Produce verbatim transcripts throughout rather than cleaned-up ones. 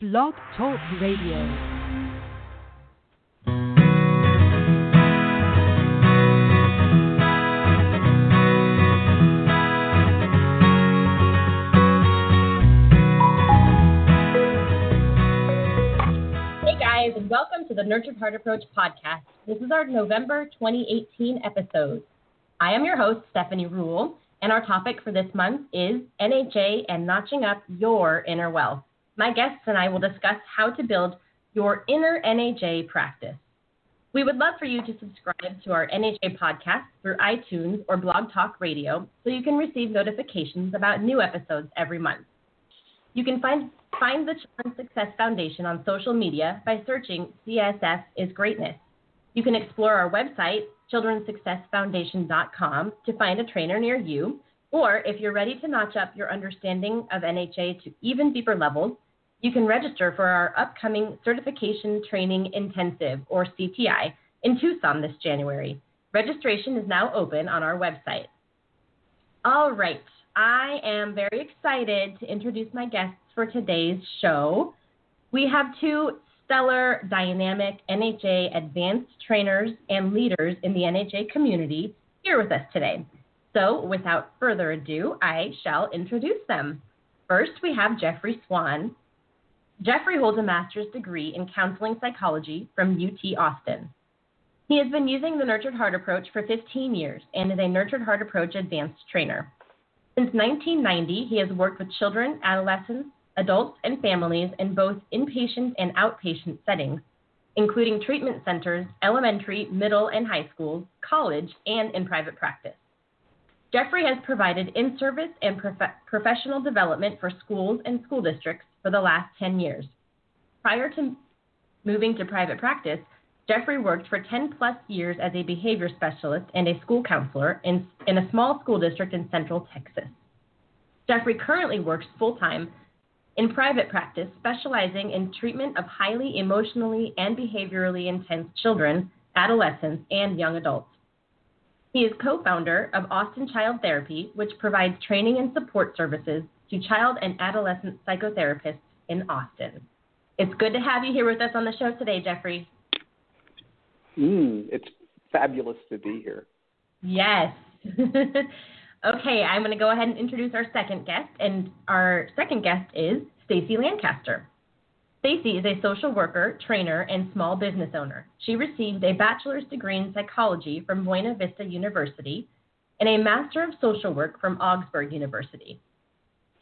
Blog Talk Radio. And welcome to the Nurtured Heart Approach podcast. This is our November twenty eighteen episode. I am your host, Stephanie Rule, and our topic for this month is N H A and notching up your inner wealth. My guests and I will discuss how to build your inner N H A practice. We would love for you to subscribe to our N H A podcast through iTunes or Blog Talk Radio so you can receive notifications about new episodes every month. You can find Find the Children's Success Foundation on social media by searching C S S is Greatness. You can explore our website, children's success foundation dot com, to find a trainer near you, or if you're ready to notch up your understanding of N H A to even deeper levels, you can register for our upcoming Certification Training Intensive, or C T I, in Tucson this January. Registration is now open on our website. All right. I am very excited to introduce my guests for today's show. We have two stellar, dynamic N H A advanced trainers and leaders in the N H A community here with us today. So without further ado, I shall introduce them. First, we have Jeffrey Swan. Jeffrey holds a master's degree in counseling psychology from U T Austin. He has been using the Nurtured Heart Approach for fifteen years and is a Nurtured Heart Approach advanced trainer. Since nineteen ninety, he has worked with children, adolescents, adults, and families in both inpatient and outpatient settings, including treatment centers, elementary, middle, and high schools, college, and in private practice. Jeffrey has provided in-service and prof- professional development for schools and school districts for the last ten years. Prior to moving to private practice, Jeffrey worked for ten plus years as a behavior specialist and a school counselor in, in a small school district in Central Texas. Jeffrey currently works full-time in private practice, specializing in treatment of highly emotionally and behaviorally intense children, adolescents, and young adults. He is co-founder of Austin Child Therapy, which provides training and support services to child and adolescent psychotherapists in Austin. It's good to have you here with us on the show today, Jeffrey. Mm, it's fabulous to be here. Yes. Okay, I'm going to go ahead and introduce our second guest, and our second guest is Stacie Lancaster. Stacie is a social worker, trainer, and small business owner. She received a bachelor's degree in psychology from Buena Vista University and a master of social work from Augsburg University.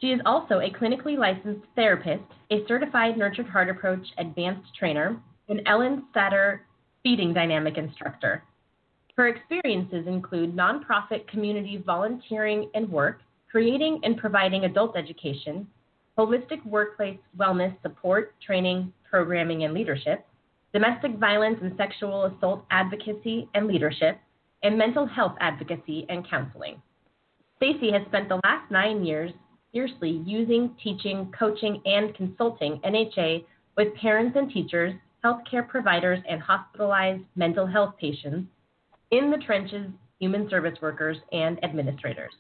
She is also a clinically licensed therapist, a certified Nurtured Heart Approach advanced trainer, and Ellen Satter feeding dynamic instructor. Her experiences include nonprofit community volunteering and work, creating and providing adult education, holistic workplace wellness support, training, programming, and leadership, domestic violence and sexual assault advocacy and leadership, and mental health advocacy and counseling. Stacie has spent the last nine years fiercely using, teaching, coaching, and consulting N H A with parents and teachers, healthcare providers, and hospitalized mental health patients, in the trenches, human service workers, and administrators.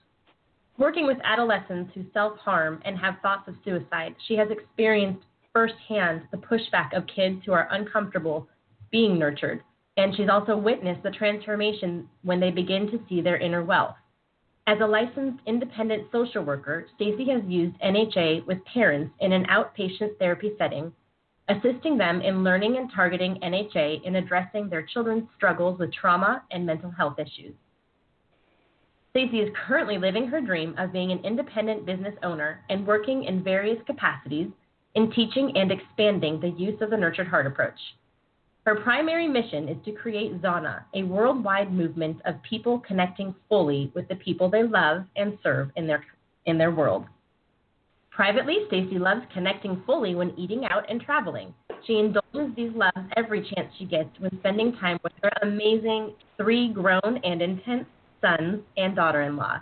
Working with adolescents who self-harm and have thoughts of suicide, she has experienced firsthand the pushback of kids who are uncomfortable being nurtured, and she's also witnessed the transformation when they begin to see their inner wealth. As a licensed independent social worker, Stacie has used N H A with parents in an outpatient therapy setting, assisting them in learning and targeting N H A in addressing their children's struggles with trauma and mental health issues. Stacie is currently living her dream of being an independent business owner and working in various capacities in teaching and expanding the use of the Nurtured Heart Approach. Her primary mission is to create Zana, a worldwide movement of people connecting fully with the people they love and serve in their in their world. Privately, Stacie loves connecting fully when eating out and traveling. She indulges these loves every chance she gets when spending time with her amazing three grown and intense sons and daughter-in-law.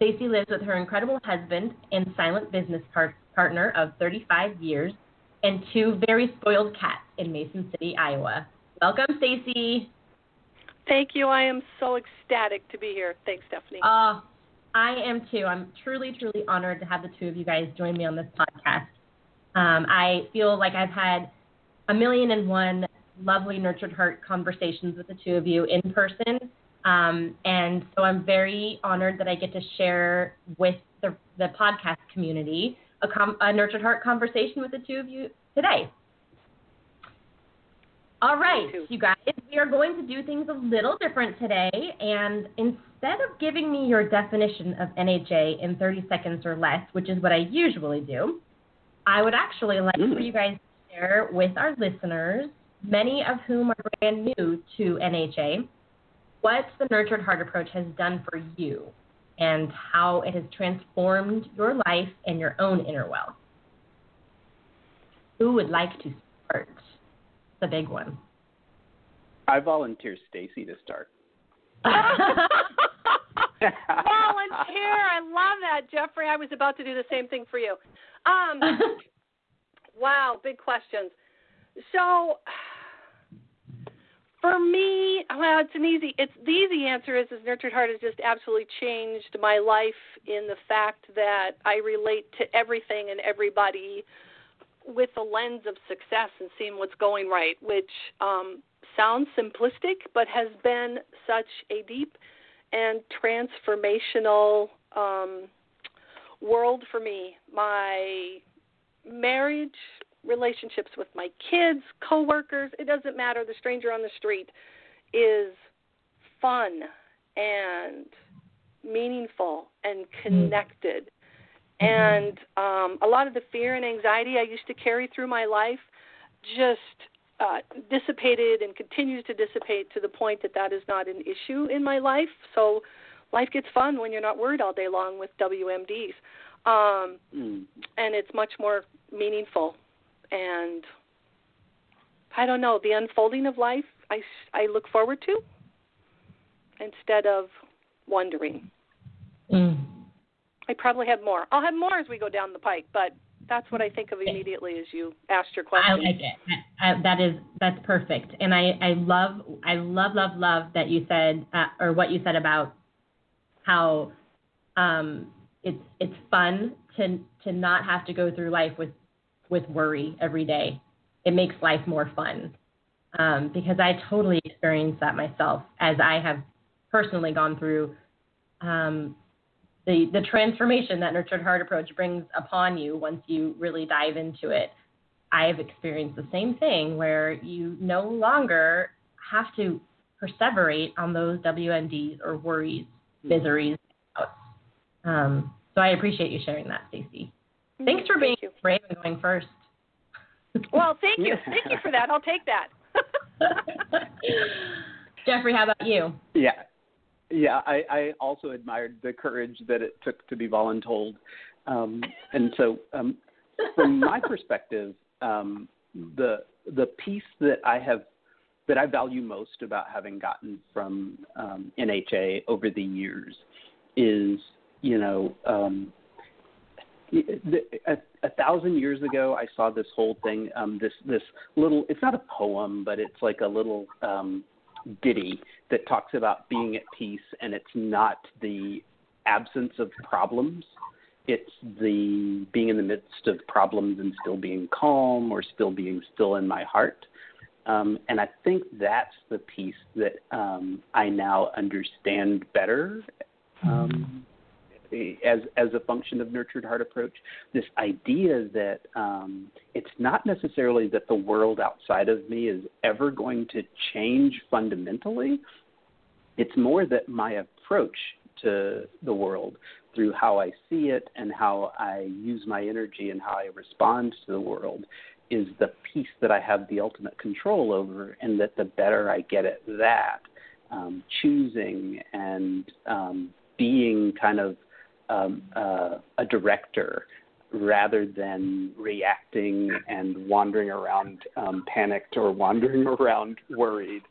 Stacie lives with her incredible husband and silent business par- partner of thirty-five years and two very spoiled cats in Mason City, Iowa. Welcome, Stacie. Thank you. I am so ecstatic to be here. Thanks, Stephanie. Oh. Uh, I am, too. I'm truly, truly honored to have the two of you guys join me on this podcast. Um, I feel like I've had a million and one lovely Nurtured Heart conversations with the two of you in person. Um, and so I'm very honored that I get to share with the, the podcast community a, com- a Nurtured Heart conversation with the two of you today. All right, you guys, we are going to do things a little different today. And instead of giving me your definition of N H A in thirty seconds or less, which is what I usually do, I would actually like for you guys to share with our listeners, many of whom are brand new to N H A, what the Nurtured Heart Approach has done for you and how it has transformed your life and your own inner wealth. Who would like to start? The big one. I volunteer Stacie to start. Volunteer. I love that, Jeffrey. I was about to do the same thing for you. Um, wow, big questions. So for me, well, it's an easy, it's the easy answer is, is Nurtured Heart has just absolutely changed my life in the fact that I relate to everything and everybody with the lens of success and seeing what's going right, which um, sounds simplistic, but has been such a deep and transformational um, world for me. My marriage, relationships with my kids, coworkers, it doesn't matter. The stranger on the street is fun and meaningful and connected. And um, a lot of the fear and anxiety I used to carry through my life just uh, dissipated and continues to dissipate to the point that that is not an issue in my life. So life gets fun when you're not worried all day long with W M Ds. Um, mm. And it's much more meaningful. And I don't know, the unfolding of life I, I look forward to instead of wondering. Mm. I probably have more. I'll have more as we go down the pike, but that's what I think of immediately as you asked your question. I like it. I, I, that is, that's perfect. And I, I love, I love, love, love that you said, uh, or what you said about how um, it's, it's fun to, to not have to go through life with, with worry every day. It makes life more fun um, because I totally experienced that myself as I have personally gone through um The, the transformation that Nurtured Heart Approach brings upon you once you really dive into it. I have experienced the same thing where you no longer have to perseverate on those W M Ds or worries, miseries. Um, so I appreciate you sharing that, Stacie. Thanks for being thank brave and going first. Well, thank you. Thank you for that. I'll take that. Jeffrey, how about you? Yeah. Yeah, I, I also admired the courage that it took to be voluntold. Um, and so um, from my perspective, um, the the piece that I have that I value most about having gotten from um, N H A over the years is, you know, um, a, a thousand years ago, I saw this whole thing, um, this, this little, it's not a poem, but it's like a little um, ditty that talks about being at peace, and it's not the absence of problems. It's the being in the midst of problems and still being calm or still being still in my heart. Um, and I think that's the piece that um, I now understand better um, as as a function of Nurtured Heart Approach. This idea that um, it's not necessarily that the world outside of me is ever going to change fundamentally. It's more that my approach to the world through how I see it and how I use my energy and how I respond to the world is the piece that I have the ultimate control over, and that the better I get at that, um, choosing and um, being kind of um, uh, a director rather than reacting and wandering around um, panicked or wandering around worried,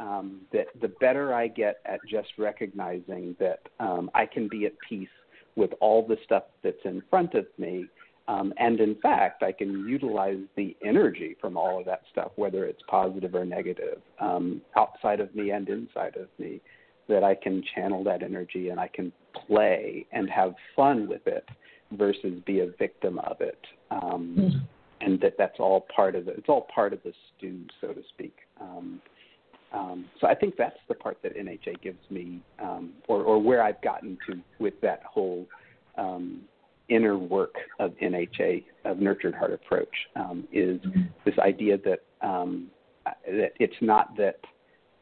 Um, that the better I get at just recognizing that um, I can be at peace with all the stuff that's in front of me. Um, and in fact, I can utilize the energy from all of that stuff, whether it's positive or negative, um, outside of me and inside of me, that I can channel that energy and I can play and have fun with it versus be a victim of it. Um, and that that's all part of the, it's all part of the stew, so to speak. Um, um, so I think that's the part that N H A gives me, um, or, or where I've gotten to with that whole um, inner work of N H A, of Nurtured Heart Approach, um, is mm-hmm. this idea that, um, that it's not that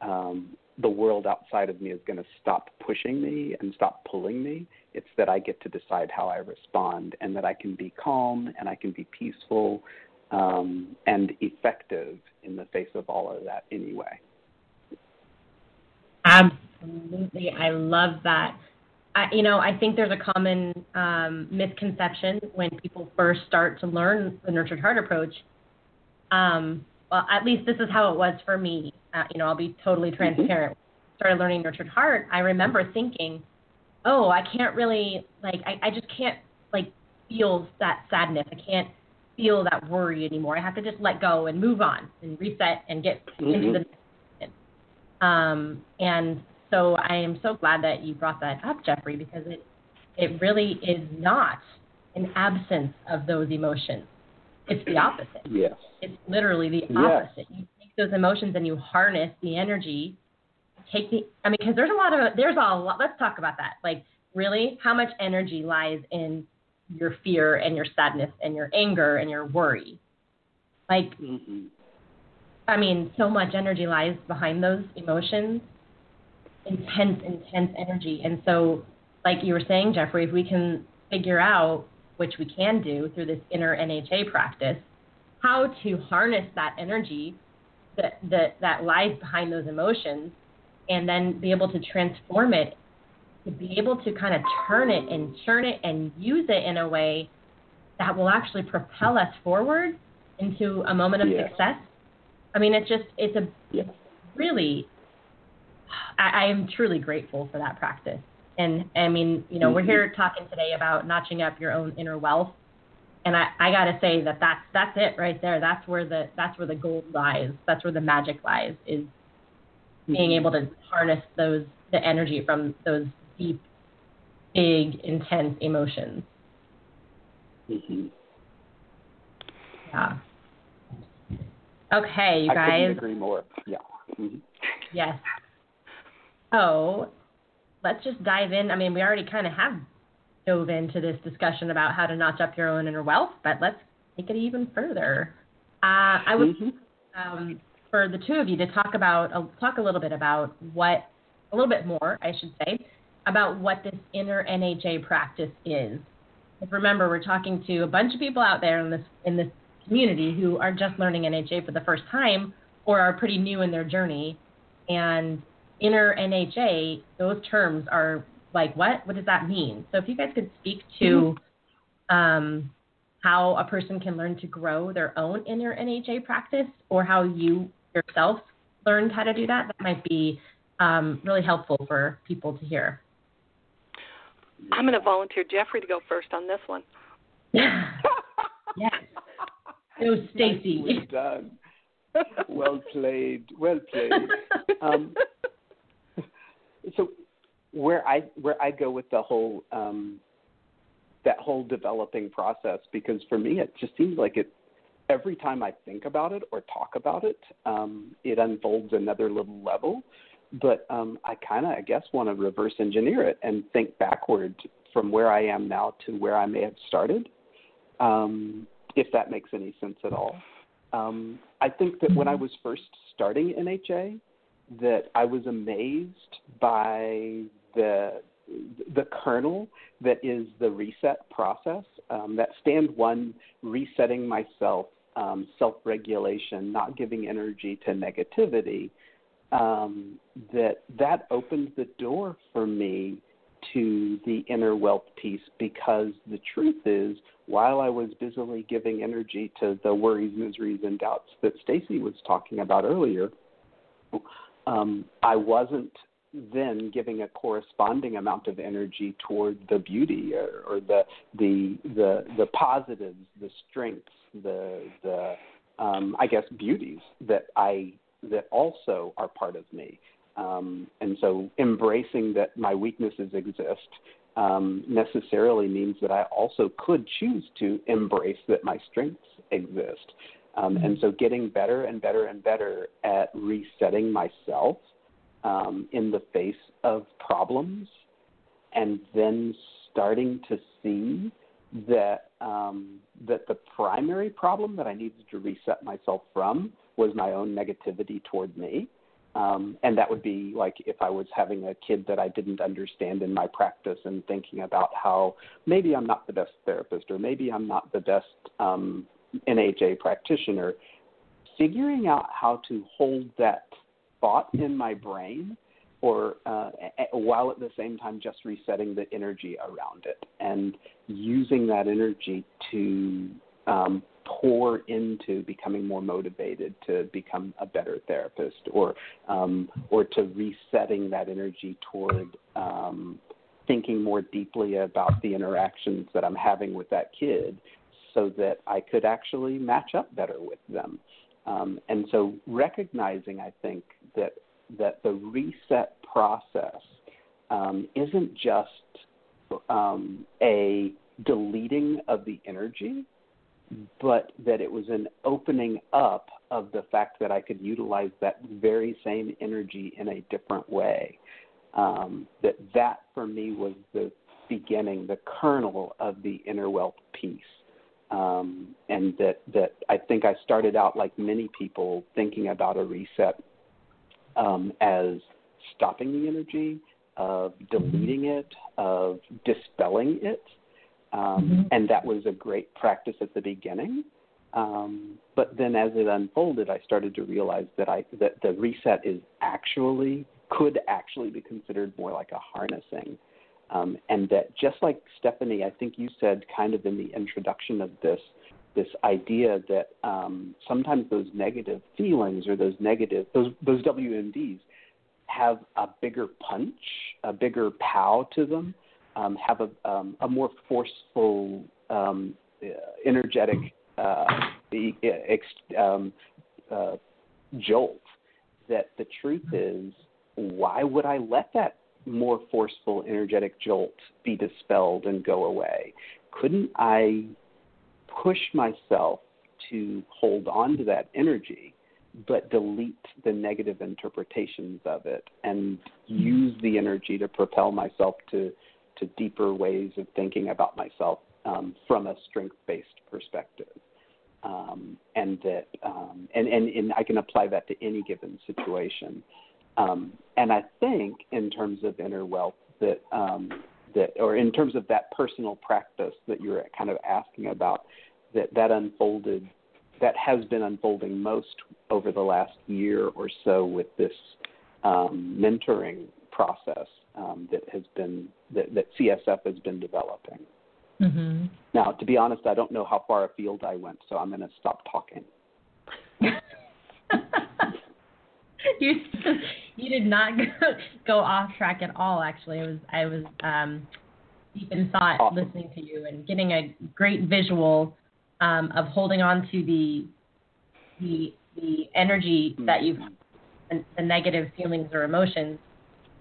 um, the world outside of me is going to stop pushing me and stop pulling me. It's that I get to decide how I respond, and that I can be calm and I can be peaceful um, and effective in the face of all of that anyway. Absolutely. I love that. I, you know, I think there's a common um, misconception when people first start to learn the Nurtured Heart Approach. Um, well, at least this is how it was for me. Uh, you know, I'll be totally transparent. Mm-hmm. Started learning Nurtured Heart, I remember thinking, oh, I can't really, like, I, I just can't, like, feel that sadness. I can't feel that worry anymore. I have to just let go and move on and reset and get mm-hmm. into the next moment. Um, and so I am so glad that you brought that up, Jeffrey, because it, it really is not an absence of those emotions. It's the opposite. Yes. It's literally the opposite. Yes. You take those emotions and you harness the energy. Take the, I mean, because there's a lot of, there's a lot, let's talk about that. Like, really, how much energy lies in your fear and your sadness and your anger and your worry? Like, mm-hmm. I mean, so much energy lies behind those emotions, intense, intense energy. And so, like you were saying, Jeffrey, if we can figure out, which we can do through this inner N H A practice, how to harness that energy that that, that lies behind those emotions, and then be able to transform it, to be able to kind of turn it and churn it and use it in a way that will actually propel us forward into a moment of yeah. success. I mean, it's just, it's a yeah. really, I, I am truly grateful for that practice. And I mean, you know, mm-hmm. we're here talking today about notching up your own inner wealth. And I, I got to say that that's, that's it right there. That's where the, that's where the gold lies. That's where the magic lies, is being able to harness those, the energy from those deep, big, intense emotions. Mm-hmm. Yeah. Okay, you I guys. I couldn't agree more. Yeah. Mm-hmm. Yes. So let's just dive in. I mean, we already kind of have dove into this discussion about how to notch up your own inner wealth, but let's take it even further. Uh, I would. Mm-hmm. Um, for the two of you to talk about, uh, talk a little bit about what, a little bit more, I should say, about what this inner N H A practice is. Because remember, we're talking to a bunch of people out there in this, in this community who are just learning N H A for the first time, or are pretty new in their journey. And inner N H A, those terms are like, what, what does that mean? So if you guys could speak to um, how a person can learn to grow their own inner N H A practice, or how you yourself learned how to do that, that might be um, really helpful for people to hear. I'm going to volunteer Jeffrey to go first on this one. Yeah. yes. No, Stacie. Nicely done. Well played. Well played. Um, so where I where I go with the whole um, that whole developing process, because for me it just seems like it. Every time I think about it or talk about it, um, it unfolds another little level. But um, I kind of, I guess, want to reverse engineer it and think backward from where I am now to where I may have started, um, if that makes any sense at all. Um, I think that when I was first starting N H A, that I was amazed by the the kernel that is the reset process, um, that stand one, resetting myself, Um, self-regulation, not giving energy to negativity, um, that that opened the door for me to the inner wealth piece, because the truth is, while I was busily giving energy to the worries, miseries, and doubts that Stacie was talking about earlier, um, I wasn't then giving a corresponding amount of energy toward the beauty or, or the, the the the positives, the strengths, the the um, I guess beauties that I that also are part of me. Um, and so embracing that my weaknesses exist, um, necessarily means that I also could choose to embrace that my strengths exist. Um, and so getting better and better and better at resetting myself um, in the face of problems, and then starting to see that um, that the primary problem that I needed to reset myself from was my own negativity toward me. Um, and that would be like if I was having a kid that I didn't understand in my practice and thinking about how maybe I'm not the best therapist, or maybe I'm not the best um, N H A practitioner, figuring out how to hold that thought in my brain or uh, while at the same time just resetting the energy around it and using that energy to um, pour into becoming more motivated to become a better therapist, or um, or to resetting that energy toward um, thinking more deeply about the interactions that I'm having with that kid so that I could actually match up better with them. Um, and so recognizing, I think, that that the reset process um, isn't just um, a deleting of the energy, but that it was an opening up of the fact that I could utilize that very same energy in a different way. Um, that that for me was the beginning, the kernel of the inner wealth piece. Um, and that, that I think I started out, like many people, thinking about a reset um, as stopping the energy, of deleting it, of dispelling it. Um, and that was a great practice at the beginning. Um, but then as it unfolded, I started to realize that I that the reset is actually, could actually be considered more like a harnessing. Um, and that just like Stephanie, I think you said kind of in the introduction of this, this idea that um, sometimes those negative feelings or those negative, those, those W M Ds have a bigger punch, a bigger pow to them, um, have a, um, a more forceful, um, energetic uh, ex- um, uh, jolt. That the truth is, why would I let that more forceful, energetic jolt be dispelled and go away? Couldn't I push myself to hold on to that energy, but delete the negative interpretations of it and use the energy to propel myself to, to deeper ways of thinking about myself um, from a strength-based perspective? Um, and that, um, and, and, and I can apply that to any given situation. Um, and I think in terms of inner wealth that, um, that, or in terms of that personal practice that you're kind of asking about, that that unfolded, that has been unfolding most over the last year or so with this um, mentoring process um, that has been, that, that C S F has been developing. Mm-hmm. Now, to be honest, I don't know how far afield I went, so I'm going to stop talking. You, you did not go, go off track at all. Actually, I was I was um, deep in thought, awesome, listening to you and getting a great visual um, of holding on to the the the energy mm-hmm. that you've, and the negative feelings or emotions,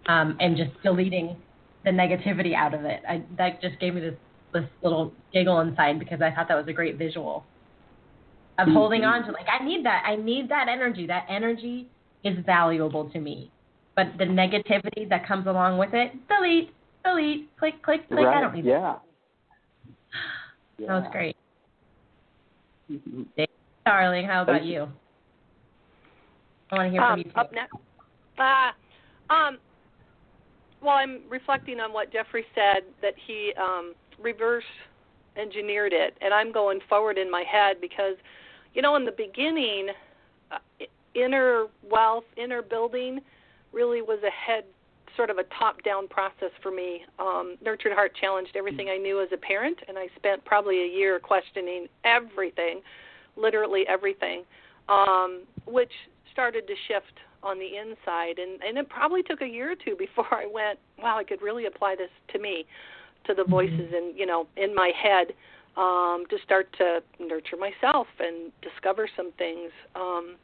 um, and just deleting the negativity out of it. I, that just gave me this this little giggle inside because I thought that was a great visual of mm-hmm. holding on to, like, I need that I need that energy that energy. is valuable to me, but the negativity that comes along with it, delete, delete, click, click, click. Right. I don't need yeah. that. Yeah, that was great. Mm-hmm. Dave, darling, how about you? I want to hear um, from you too. Up next. Uh, um, well, I'm reflecting on what Jeffrey said, that he um, reverse engineered it, and I'm going forward in my head because, you know, in the beginning. Uh, it, Inner wealth, inner building really was a head, sort of a top-down process for me. Um, Nurtured Heart challenged everything I knew as a parent, and I spent probably a year questioning everything, literally everything, um, which started to shift on the inside. And, and it probably took a year or two before I went, wow, I could really apply this to me, to the voices in, you know, in my head, um, to start to nurture myself and discover some things. Um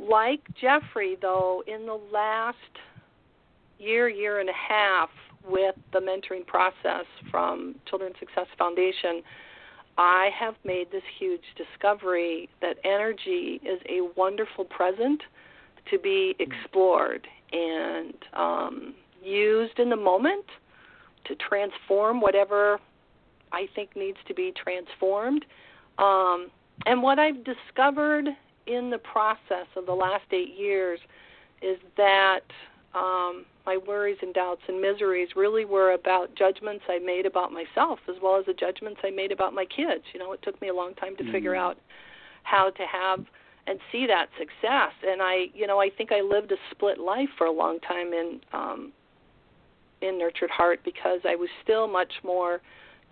Like Jeffrey, though, in the last year, year and a half, with the mentoring process from Children's Success Foundation, I have made this huge discovery that energy is a wonderful present to be explored and um, used in the moment to transform whatever I think needs to be transformed. Um, and what I've discovered in the process of the last eight years is that um, my worries and doubts and miseries really were about judgments I made about myself as well as the judgments I made about my kids. You know, it took me a long time to mm-hmm. figure out how to have and see that success. And I, you know, I think I lived a split life for a long time in um, in Nurtured Heart because I was still much more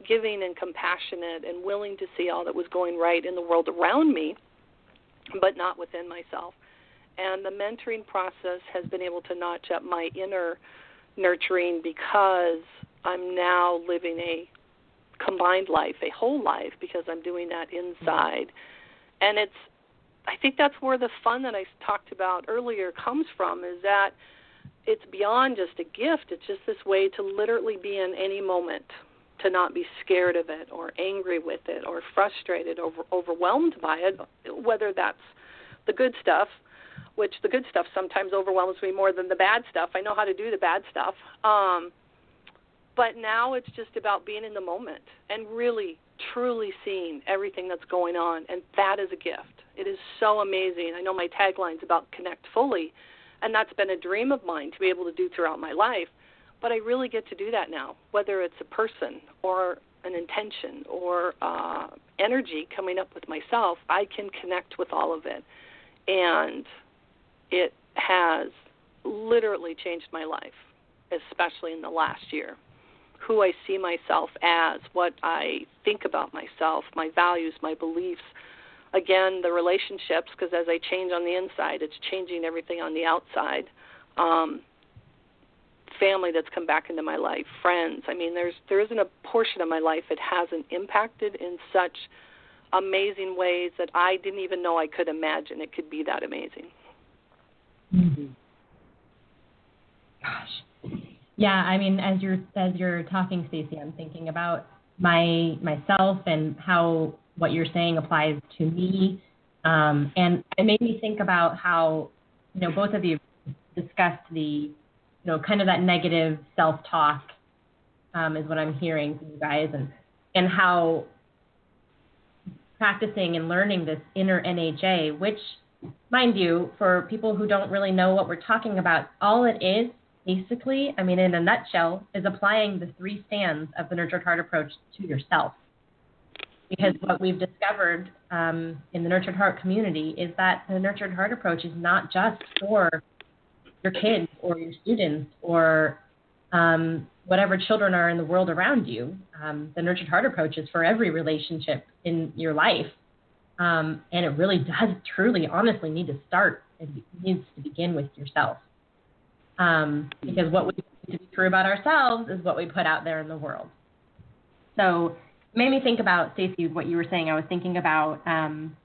giving and compassionate and willing to see all that was going right in the world around me, but not within myself. And the mentoring process has been able to notch up my inner nurturing because I'm now living a combined life, a whole life, because I'm doing that inside. And it's, I think that's where the fun that I talked about earlier comes from, is that it's beyond just a gift. It's just this way to literally be in any moment, to not be scared of it or angry with it or frustrated or overwhelmed by it, whether that's the good stuff, which the good stuff sometimes overwhelms me more than the bad stuff. I know how to do the bad stuff. Um, but now it's just about being in the moment and really, truly seeing everything that's going on, and that is a gift. It is so amazing. I know my tagline's about connect fully, and that's been a dream of mine to be able to do throughout my life. But I really get to do that now, whether it's a person or an intention or uh, energy coming up with myself, I can connect with all of it. And it has literally changed my life, especially in the last year. Who I see myself as, what I think about myself, my values, my beliefs. Again, the relationships, because as I change on the inside, it's changing everything on the outside. Um, family that's come back into my life, friends. I mean, there's there isn't a portion of my life it hasn't impacted in such amazing ways that I didn't even know I could imagine it could be that amazing. Mm-hmm. Gosh. Yeah, I mean, as you're as you're talking, Stacie, I'm thinking about my myself and how what you're saying applies to me, um, and it made me think about how, you know, both of you discussed the, you know, kind of that negative self-talk um, is what I'm hearing from you guys, and and how practicing and learning this inner N H A, which, mind you, for people who don't really know what we're talking about, all it is, basically, I mean, in a nutshell, is applying the three stands of the Nurtured Heart Approach to yourself. Because what we've discovered um, in the Nurtured Heart community is that the Nurtured Heart Approach is not just for your kids or your students or um, whatever children are in the world around you. Um, the Nurtured Heart Approach is for every relationship in your life. Um, and it really does truly, honestly need to start. It needs to begin with yourself. Um, because what we need to be true about ourselves is what we put out there in the world. So it made me think about, Stacie, what you were saying. I was thinking about um,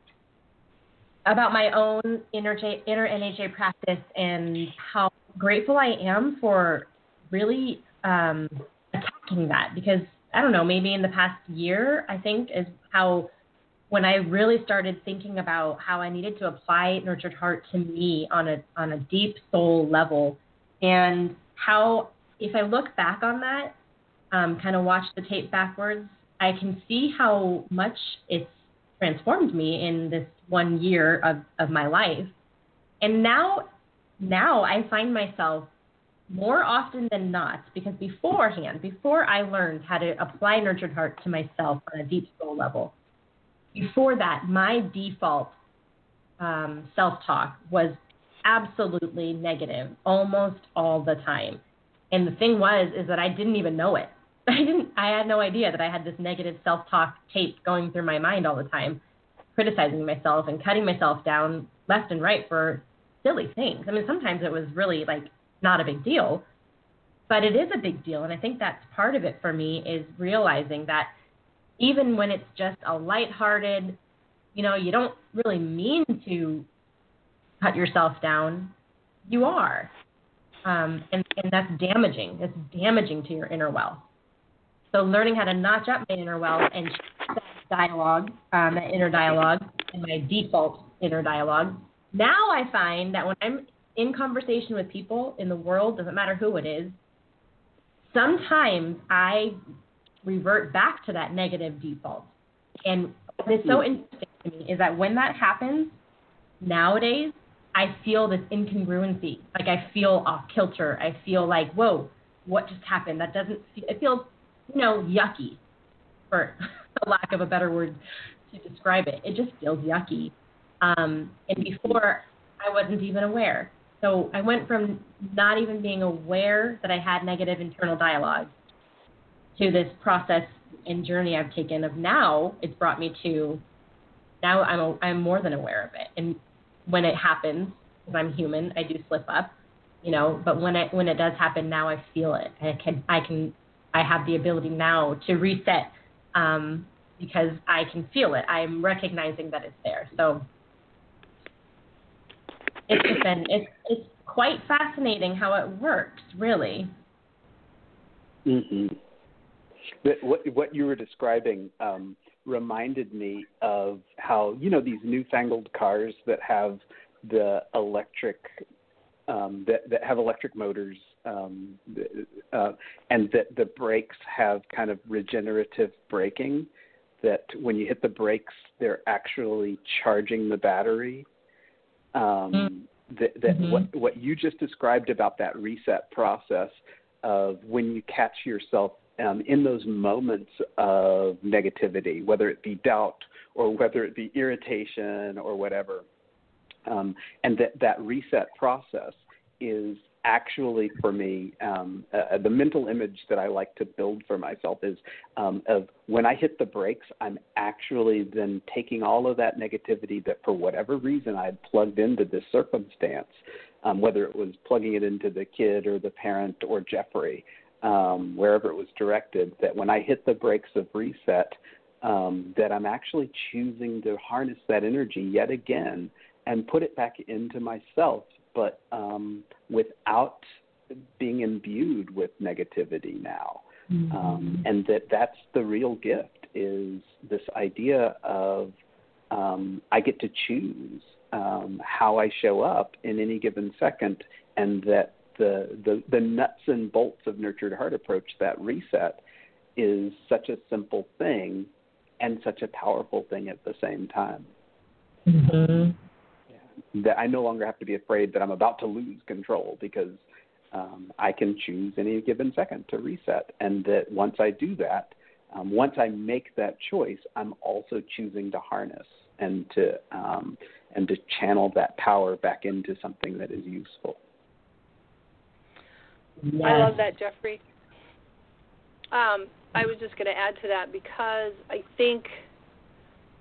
about my own inner, J, inner N H A practice and how grateful I am for really um, attacking that. Because, I don't know, maybe in the past year, I think, is how when I really started thinking about how I needed to apply Nurtured Heart to me on a on a deep soul level. And how, if I look back on that, um, kind of watch the tape backwards, I can see how much it's transformed me in this one year of, of my life. And now, now I find myself more often than not, because beforehand, before I learned how to apply Nurtured Heart to myself on a deep soul level, before that, my default um, self-talk was absolutely negative almost all the time. And the thing was, is that I didn't even know it. I didn't, I had no idea that I had this negative self-talk tape going through my mind all the time, criticizing myself and cutting myself down left and right for silly things. I mean, sometimes it was really like not a big deal, but it is a big deal. And I think that's part of it for me, is realizing that even when it's just a lighthearted, you know, you don't really mean to cut yourself down, you are. Um, and, and that's damaging. It's damaging to your inner wealth. So learning how to notch up my inner wealth and shift that dialogue, um, that inner dialogue, and my default inner dialogue. Now I find that when I'm in conversation with people in the world, doesn't matter who it is, sometimes I revert back to that negative default. And what is so interesting to me is that when that happens nowadays, I feel this incongruency. Like I feel off kilter. I feel like, whoa, what just happened? That doesn't feel, it feels, you know, yucky, for lack of a better word to describe it. It just feels yucky. Um, and before, I wasn't even aware. So I went from not even being aware that I had negative internal dialogue to this process and journey I've taken of now it's brought me to, now I'm a, I'm more than aware of it. And when it happens, because I'm human, I do slip up, you know, but when it, when it does happen, now I feel it. I can, I can, I have the ability now to reset um, because I can feel it. I'm recognizing that it's there. So it's just been, it's, it's quite fascinating how it works, really. Mm-hmm. What, what you were describing um, reminded me of how, you know, these newfangled cars that have the electric, um, that, that have electric motors um, uh, and that the brakes have kind of regenerative braking, that when you hit the brakes, they're actually charging the battery. Um, that, that mm-hmm. what, what you just described about that reset process of when you catch yourself Um, in those moments of negativity, whether it be doubt or whether it be irritation or whatever, um, and that, that reset process is actually, for me, um, uh, the mental image that I like to build for myself is um, of when I hit the brakes, I'm actually then taking all of that negativity that for whatever reason I had plugged into this circumstance, um, whether it was plugging it into the kid or the parent or Jeffrey, Um, wherever it was directed, that when I hit the brakes of reset, um, that I'm actually choosing to harness that energy yet again and put it back into myself, but um, without being imbued with negativity now. Mm-hmm. Um, and that that's the real gift, is this idea of um, I get to choose um, how I show up in any given second, and that The, the, the nuts and bolts of Nurtured Heart Approach, that reset, is such a simple thing and such a powerful thing at the same time. Mm-hmm. Yeah. That I no longer have to be afraid that I'm about to lose control, because um, I can choose any given second to reset. And that once I do that, um, once I make that choice, I'm also choosing to harness and to, um, and to channel that power back into something that is useful. Yes. I love that, Jeffrey. Um, I was just going to add to that, because I think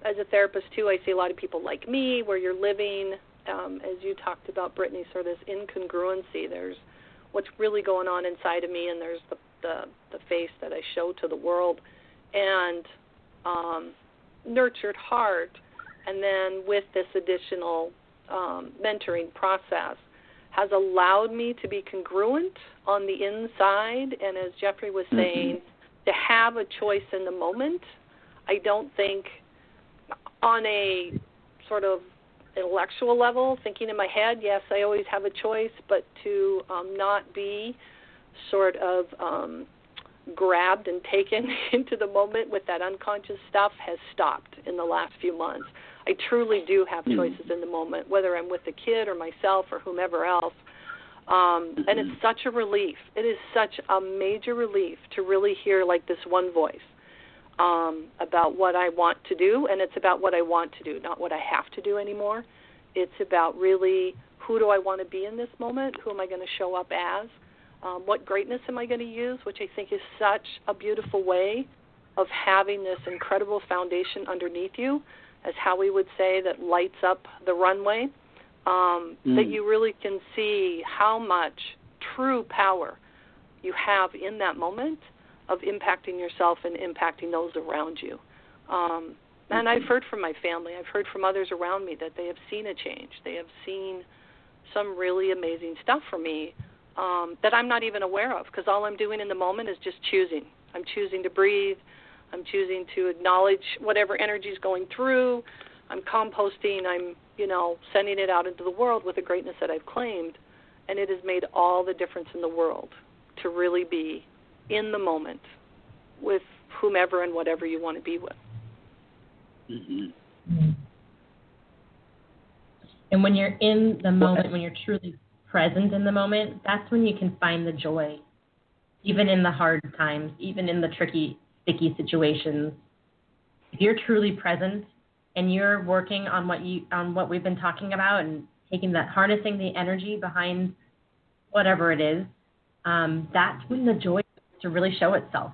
as a therapist, too, I see a lot of people like me where you're living, um, as you talked about, Brittany, sort of this incongruency. There's what's really going on inside of me, and there's the, the, the face that I show to the world. And um, Nurtured Heart, and then with this additional um, mentoring process, has allowed me to be congruent on the inside, and as Jeffrey was saying, mm-hmm. to have a choice in the moment. I don't think on a sort of intellectual level, thinking in my head, yes, I always have a choice, but to um, not be sort of um, grabbed and taken into the moment with that unconscious stuff has stopped in the last few months. I truly do have choices in the moment, whether I'm with a kid or myself or whomever else. Um, and it's such a relief. It is such a major relief to really hear like this one voice um, about what I want to do, and it's about what I want to do, not what I have to do anymore. It's about really, who do I want to be in this moment? Who am I going to show up as? Um, what greatness am I going to use? Which I think is such a beautiful way of having this incredible foundation underneath you, as Howie would say, that lights up the runway, um, mm. that you really can see how much true power you have in that moment of impacting yourself and impacting those around you. Um, and I've heard from my family, I've heard from others around me that they have seen a change. They have seen some really amazing stuff for me um, that I'm not even aware of, because all I'm doing in the moment is just choosing. I'm choosing to breathe. I'm choosing to acknowledge whatever energy is going through. I'm composting. I'm, you know, sending it out into the world with the greatness that I've claimed. And it has made all the difference in the world to really be in the moment with whomever and whatever you want to be with. Mm-hmm. And when you're in the moment, when you're truly present in the moment, that's when you can find the joy, even in the hard times, even in the tricky, sticky situations. If you're truly present and you're working on what you on what we've been talking about and taking that, harnessing the energy behind whatever it is, um, that's when the joy starts to really show itself.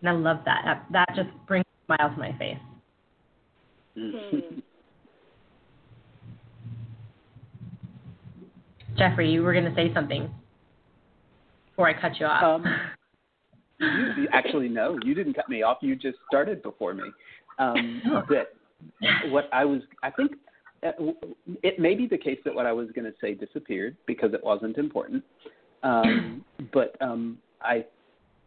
And I love that. That, that just brings a smile to my face. Mm. Jeffrey, you were going to say something before I cut you off. Um, you, you actually, no, you didn't cut me off. You just started before me. Um, that what I was, I think it may be the case that what I was going to say disappeared because it wasn't important. Um, but um, I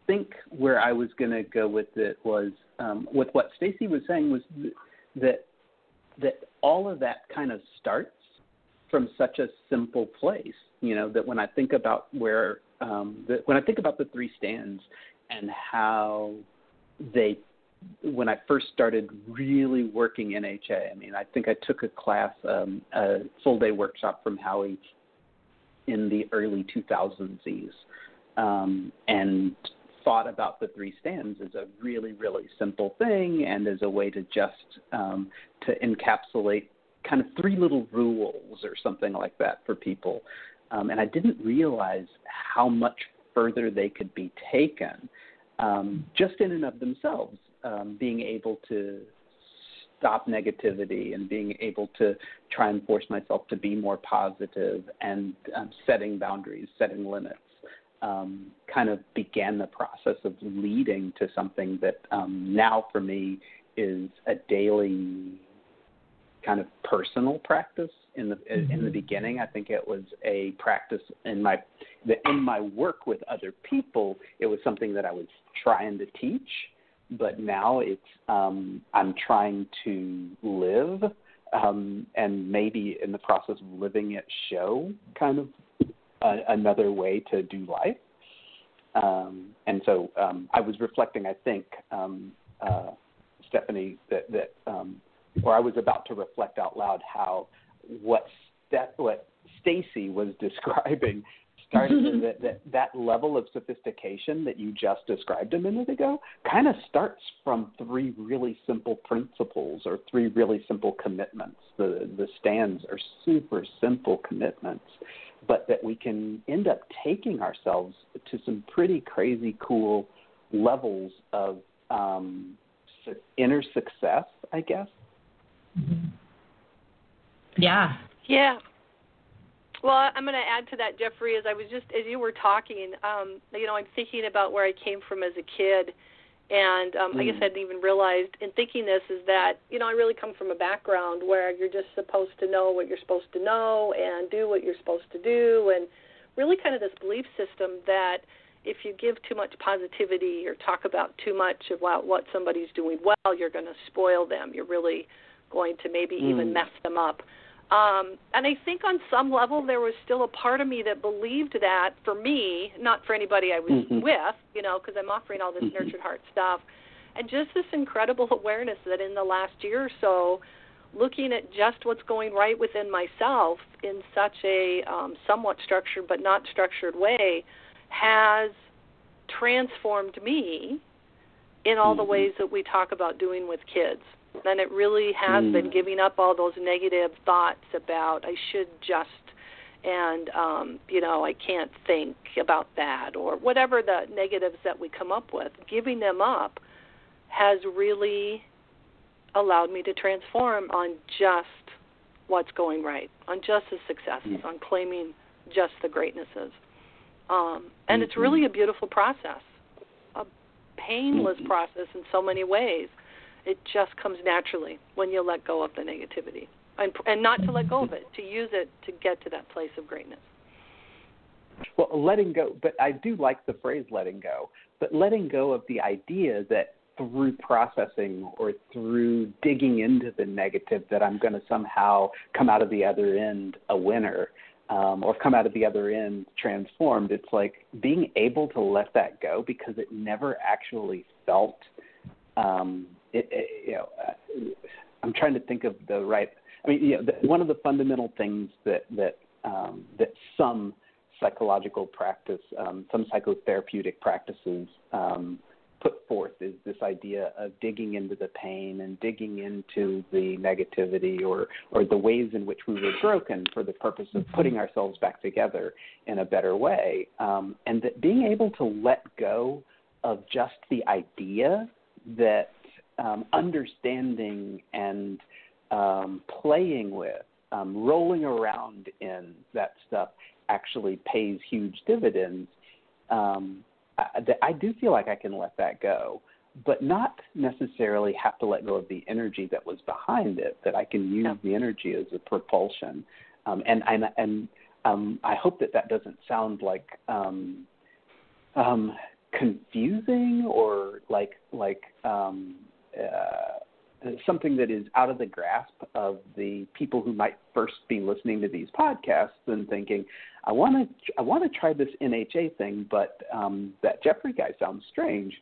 think where I was going to go with it was um, with what Stacie was saying was that that all of that kind of starts from such a simple place, you know, that when I think about where, um, the, when I think about the three stands and how they, when I first started really working N H A, I mean, I think I took a class, um, a full day workshop from Howie in the early two thousands, um, and thought about the three stands as a really, really simple thing and as a way to just, um, to encapsulate kind of three little rules or something like that for people. Um, and I didn't realize how much further they could be taken, um, just in and of themselves, um, being able to stop negativity and being able to try and force myself to be more positive and um, setting boundaries, setting limits, um, kind of began the process of leading to something that um, now for me is a daily kind of personal practice. In the in the beginning, I think it was a practice in my the, in my work with other people. It was something that I was trying to teach, but now it's um, I'm trying to live, um, and maybe in the process of living it, show kind of a, another way to do life. Um, and so um, I was reflecting, I think, um, uh, Stephanie, that that. Um, or I was about to reflect out loud how what Steph, what Stacie was describing started that, that that level of sophistication that you just described a minute ago kind of starts from three really simple principles or three really simple commitments. The the stands are super simple commitments, but that we can end up taking ourselves to some pretty crazy cool levels of um, inner success, I guess. Yeah. Yeah. Well, I'm going to add to that, Jeffrey, as I was just, as you were talking, um, you know, I'm thinking about where I came from as a kid. And um, mm. I guess I hadn't even realized in thinking this is that, you know, I really come from a background where you're just supposed to know what you're supposed to know and do what you're supposed to do. And really kind of this belief system that if you give too much positivity or talk about too much about what somebody's doing well, you're going to spoil them. You're really going to maybe even mm. mess them up. Um, and I think on some level there was still a part of me that believed that for me, not for anybody I was mm-hmm. with, you know, because I'm offering all this mm-hmm. Nurtured Heart stuff. And just this incredible awareness that in the last year or so, looking at just what's going right within myself in such a um, somewhat structured but not structured way has transformed me in all mm-hmm. the ways that we talk about doing with kids. And it really has mm. been giving up all those negative thoughts about I should just and, um, you know, I can't think about that or whatever the negatives that we come up with. Giving them up has really allowed me to transform on just what's going right, on just the successes, mm. on claiming just the greatnesses. Um, and mm-hmm. it's really a beautiful process, a painless mm-hmm. process in so many ways. It just comes naturally when you let go of the negativity and, and not to let go of it, to use it to get to that place of greatness. Well, letting go, but I do like the phrase letting go, but letting go of the idea that through processing or through digging into the negative that I'm going to somehow come out of the other end a winner, um, or come out of the other end transformed. It's like being able to let that go because it never actually felt, um, it, it, you know, I'm trying to think of the right, I mean, you know, the, one of the fundamental things that, that, um, that some psychological practice, um, some psychotherapeutic practices, um, put forth is this idea of digging into the pain and digging into the negativity or, or the ways in which we were broken for the purpose of putting ourselves back together in a better way. Um, and that being able to let go of just the idea that um, understanding and um, playing with, um, rolling around in that stuff actually pays huge dividends. Um, I, I do feel like I can let that go, but not necessarily have to let go of the energy that was behind it, that I can use no. the energy as a propulsion. Um, and and, and um, I hope that that doesn't sound like um, um, confusing or like like um, uh, something that is out of the grasp of the people who might first be listening to these podcasts and thinking, I want to I want to try this N H A thing, but um, that Jeffrey guy sounds strange.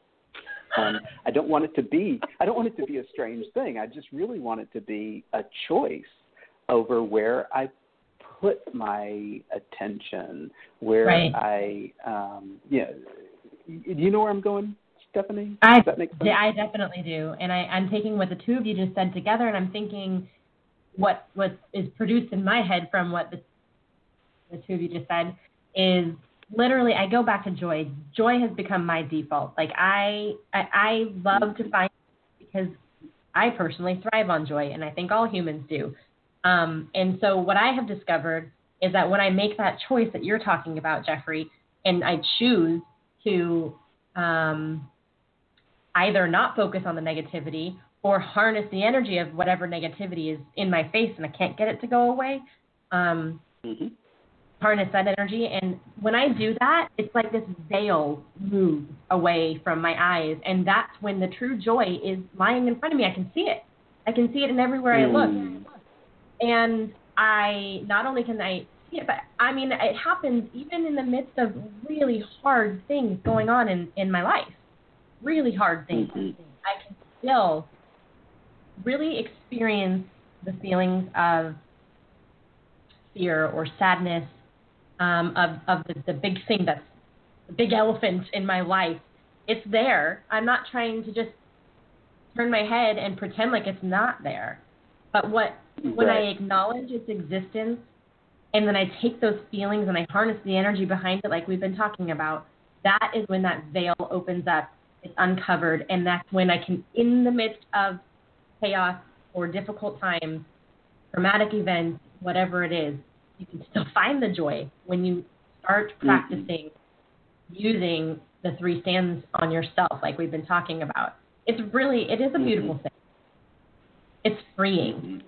Um, I don't want it to be I don't want it to be a strange thing. I just really want it to be a choice over where I put my attention, where right. I um, you know, you know where I'm going, Stephanie? Does I, that make sense? Yeah, I definitely do, and I, I'm taking what the two of you just said together, and I'm thinking what what is produced in my head from what the the two of you just said is literally, I go back to joy. Joy has become my default. Like I, I, I love to find because I personally thrive on joy, and I think all humans do. Um, and so what I have discovered is that when I make that choice that you're talking about, Jeffrey, and I choose to um, either not focus on the negativity or harness the energy of whatever negativity is in my face and I can't get it to go away. Um, mm-hmm. harness that energy. And when I do that, it's like this veil moves away from my eyes. And that's when the true joy is lying in front of me. I can see it. I can see it in everywhere mm. I look. And I, not only can I see it, but I mean, it happens even in the midst of really hard things going on in, in my life, really hard things. Mm-hmm. I can still really experience the feelings of fear or sadness, Um, of, of the, the big thing that's the big elephant in my life. It's there. I'm not trying to just turn my head and pretend like it's not there. But what right. when I acknowledge its existence and then I take those feelings and I harness the energy behind it like we've been talking about, that is when that veil opens up, it's uncovered, and that's when I can, in the midst of chaos or difficult times, traumatic events, whatever it is, you can still find the joy when you start practicing mm-hmm. using the three stands on yourself, like we've been talking about. It's really, it is a beautiful mm-hmm. thing. It's freeing.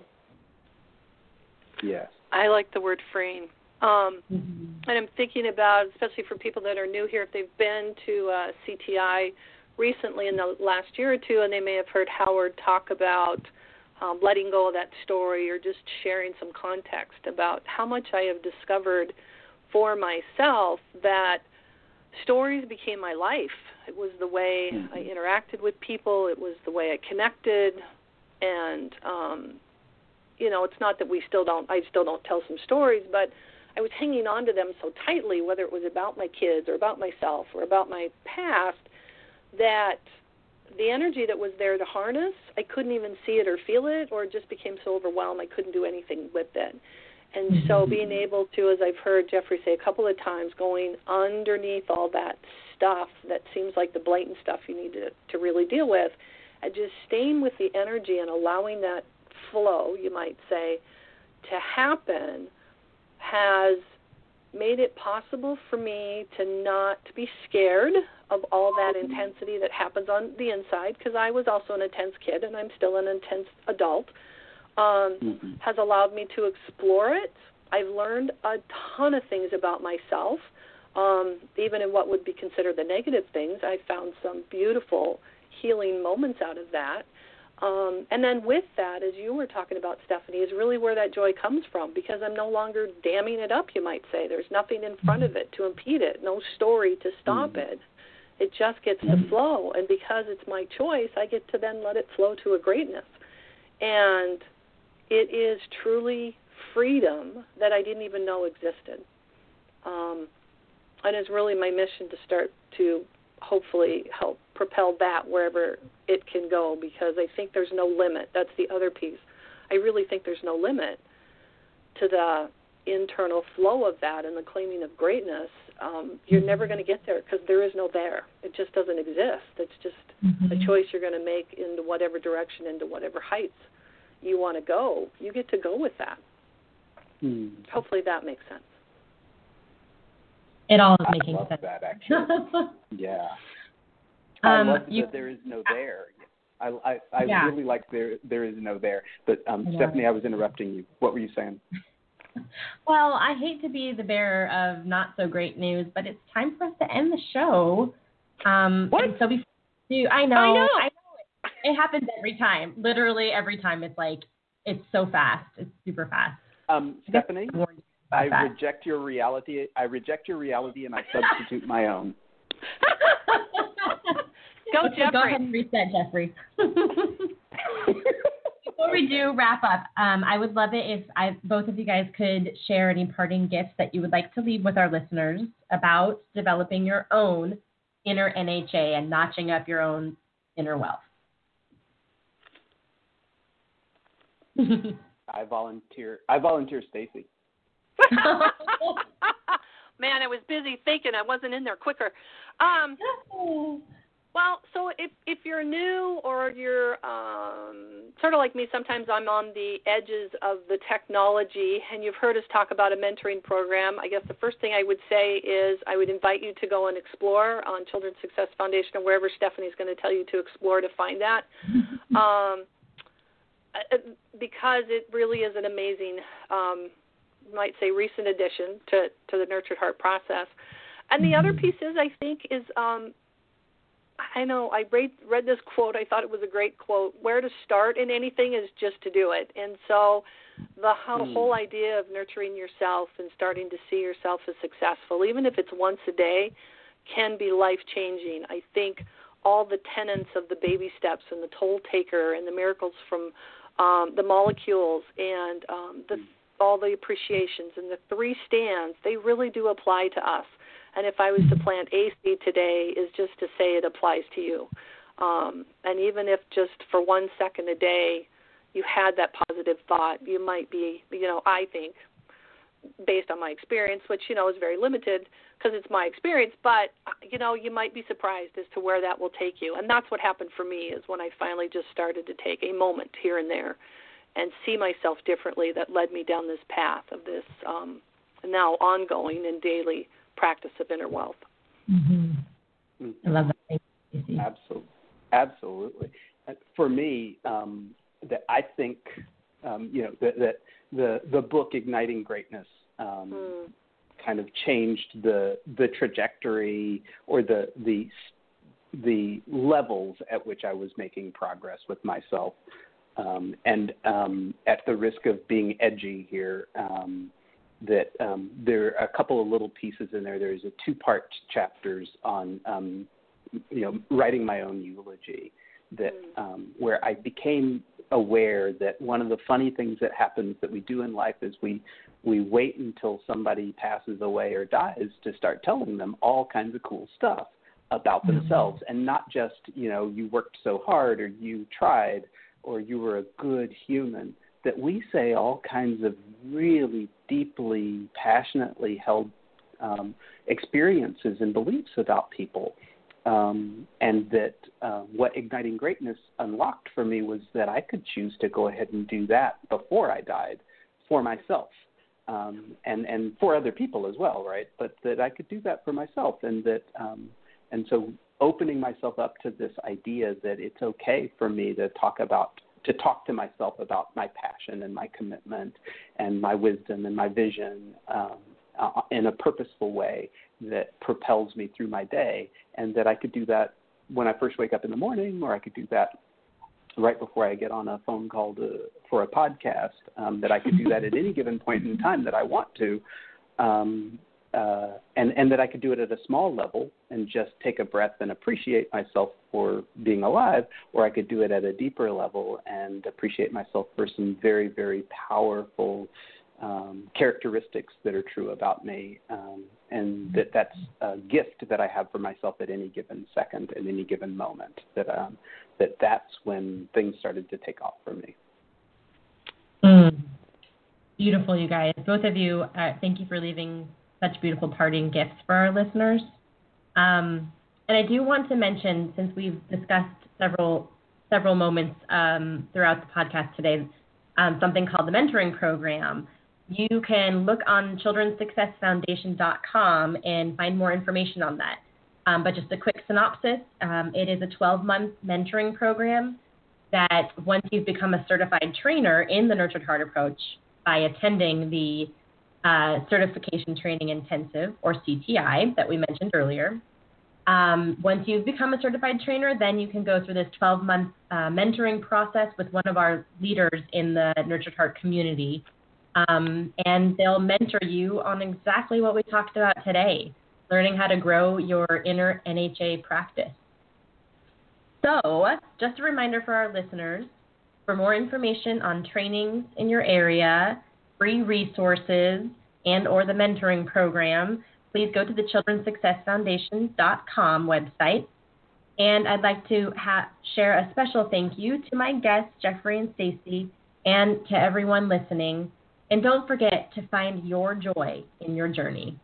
Mm-hmm. Yes. I like the word freeing. Um, mm-hmm. And I'm thinking about, especially for people that are new here, if they've been to uh, C T I recently in the last year or two, and they may have heard Howard talk about Um, letting go of that story or just sharing some context about how much I have discovered for myself that stories became my life. It was the way I interacted with people. It was the way I connected. And, um, you know, it's not that we still don't, I still don't tell some stories, but I was hanging on to them so tightly, whether it was about my kids or about myself or about my past, that the energy that was there to harness, I couldn't even see it or feel it, or it just became so overwhelmed I couldn't do anything with it. And so being able to, as I've heard Jeffrey say a couple of times, going underneath all that stuff that seems like the blatant stuff you need to, to really deal with, and just staying with the energy and allowing that flow, you might say, to happen has made it possible for me to not to be scared of all that intensity that happens on the inside, because I was also an intense kid and I'm still an intense adult, um, mm-hmm. has allowed me to explore it. I've learned a ton of things about myself. um, even in what would be considered the negative things, I found some beautiful healing moments out of that. Um, and then with that, as you were talking about, Stephanie, is really where that joy comes from, because I'm no longer damming it up, you might say. There's nothing in front of it to impede it, no story to stop mm-hmm. it. It just gets mm-hmm. to flow, and because it's my choice, I get to then let it flow to a greatness. And it is truly freedom that I didn't even know existed. Um, and it's really my mission to start to hopefully help propel that wherever it can go, because I think there's no limit. That's the other piece. I really think there's no limit to the internal flow of that and the claiming of greatness. Um, you're never going to get there because there is no there. It just doesn't exist. It's just mm-hmm. a choice you're going to make into whatever direction, into whatever heights you want to go. You get to go with that. Mm. Hopefully that makes sense. It all is making I love sense. That, actually. Yeah. I um, love you, that there is no there. I, I, I yeah. really like there there is no there. But, um, yeah. Stephanie, I was interrupting you. What were you saying? Well, I hate to be the bearer of not so great news, but it's time for us to end the show. Um, what? So before you, I know. I know. I know it, it happens every time. Literally every time. It's like, it's so fast. It's super fast. Um, Stephanie, I that. reject your reality. I reject your reality, and I substitute my own. Go, Jeffrey. Go ahead and reset, Jeffrey. Before we do wrap up, um, I would love it if I, both of you guys could share any parting gifts that you would like to leave with our listeners about developing your own inner N H A and notching up your own inner wealth. I volunteer. I volunteer, Stacie. Man, I was busy thinking. I wasn't in there quicker. Um, well, so if if you're new or you're um, sort of like me, sometimes I'm on the edges of the technology, and you've heard us talk about a mentoring program. I guess the first thing I would say is I would invite you to go and explore on Children's Success Foundation or wherever Stephanie's going to tell you to explore to find that. Um because it really is an amazing, um, might say, recent addition to, to the Nurtured Heart process. And the other piece is, I think, is, um, I know, I read, read this quote. I thought it was a great quote. Where to start in anything is just to do it. And so the whole idea of nurturing yourself and starting to see yourself as successful, even if it's once a day, can be life-changing. I think all the tenets of the baby steps and the toll taker and the miracles from um, the molecules and um, the, all the appreciations and the three stands, they really do apply to us. And if I was to plant a seed today, is just to say it applies to you. Um, and even if just for one second a day you had that positive thought, you might be, you know, I think, based on my experience, which, you know, is very limited because it's my experience, but, you know, you might be surprised as to where that will take you. And that's what happened for me is when I finally just started to take a moment here and there and see myself differently that led me down this path of this um, now ongoing and daily practice of inner wealth. Mm-hmm. I love that. Absolutely. Absolutely. For me, um, that I think, um, you know, that, that the, the book Igniting Greatness um, mm. kind of changed the the trajectory or the the the levels at which I was making progress with myself. Um, and um, at the risk of being edgy here, um, that um, there are a couple of little pieces in there. There's a two-part chapters on um, you know writing my own eulogy that um, where I became aware that one of the funny things that happens that we do in life is we we wait until somebody passes away or dies to start telling them all kinds of cool stuff about themselves, and not just, you know, you worked so hard or you tried or you were a good human, that we say all kinds of really deeply, passionately held um, experiences and beliefs about people. Um, and that uh, what Igniting Greatness unlocked for me was that I could choose to go ahead and do that before I died for myself, um, and, and for other people as well, right? But that I could do that for myself, and that um, and so opening myself up to this idea that it's okay for me to talk about, to talk to myself about my passion and my commitment and my wisdom and my vision, um, uh, in a purposeful way that propels me through my day, and that I could do that when I first wake up in the morning, or I could do that right before I get on a phone call to, for a podcast, um, that I could do that at any given point in time that I want to, um, uh, and, and that I could do it at a small level and just take a breath and appreciate myself for being alive, or I could do it at a deeper level and appreciate myself for some very, very powerful um, characteristics that are true about me, um, and that that's a gift that I have for myself at any given second, at any given moment, that um, that that's when things started to take off for me. Mm. Beautiful, you guys. Both of you, uh, thank you for leaving such beautiful parting gifts for our listeners. Um, and I do want to mention, since we've discussed several several moments um, throughout the podcast today, um, something called the mentoring program. You can look on children's success foundation dot com and find more information on that. Um, but just a quick synopsis, um, it is a twelve-month mentoring program that once you've become a certified trainer in the Nurtured Heart Approach by attending the uh, Certification Training Intensive, or C T I, that we mentioned earlier, um, once you've become a certified trainer, then you can go through this twelve-month uh, mentoring process with one of our leaders in the Nurtured Heart community. Um, and they'll mentor you on exactly what we talked about today, learning how to grow your inner N H A practice. So just a reminder for our listeners, for more information on trainings in your area, free resources, and or the mentoring program, please go to the children's success foundation dot com website. And I'd like to ha- share a special thank you to my guests, Jeffrey and Stacie, and to everyone listening. And don't forget to find your joy in your journey.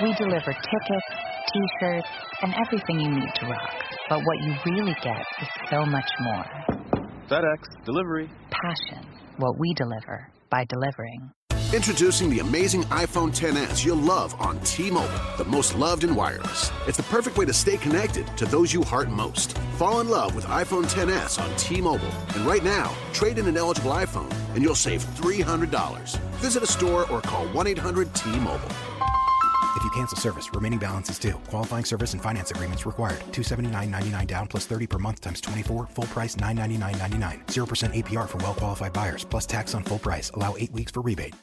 We deliver tickets, T-shirts, and everything you need to rock. But what you really get is so much more. FedEx, delivery. Passion, what we deliver by delivering. Introducing the amazing iPhone ten S you'll love on T-Mobile, the most loved in wireless. It's the perfect way to stay connected to those you heart most. Fall in love with iPhone ten S on T-Mobile. And right now, trade in an eligible iPhone and you'll save three hundred dollars. Visit a store or call one eight hundred T Mobile. If you cancel service, remaining balance is due. Qualifying service and finance agreements required. two hundred seventy-nine dollars and ninety-nine cents down plus thirty per month times twenty-four. Full price nine hundred ninety-nine dollars and ninety-nine cents. zero percent A P R for well-qualified buyers plus tax on full price. Allow eight weeks for rebate.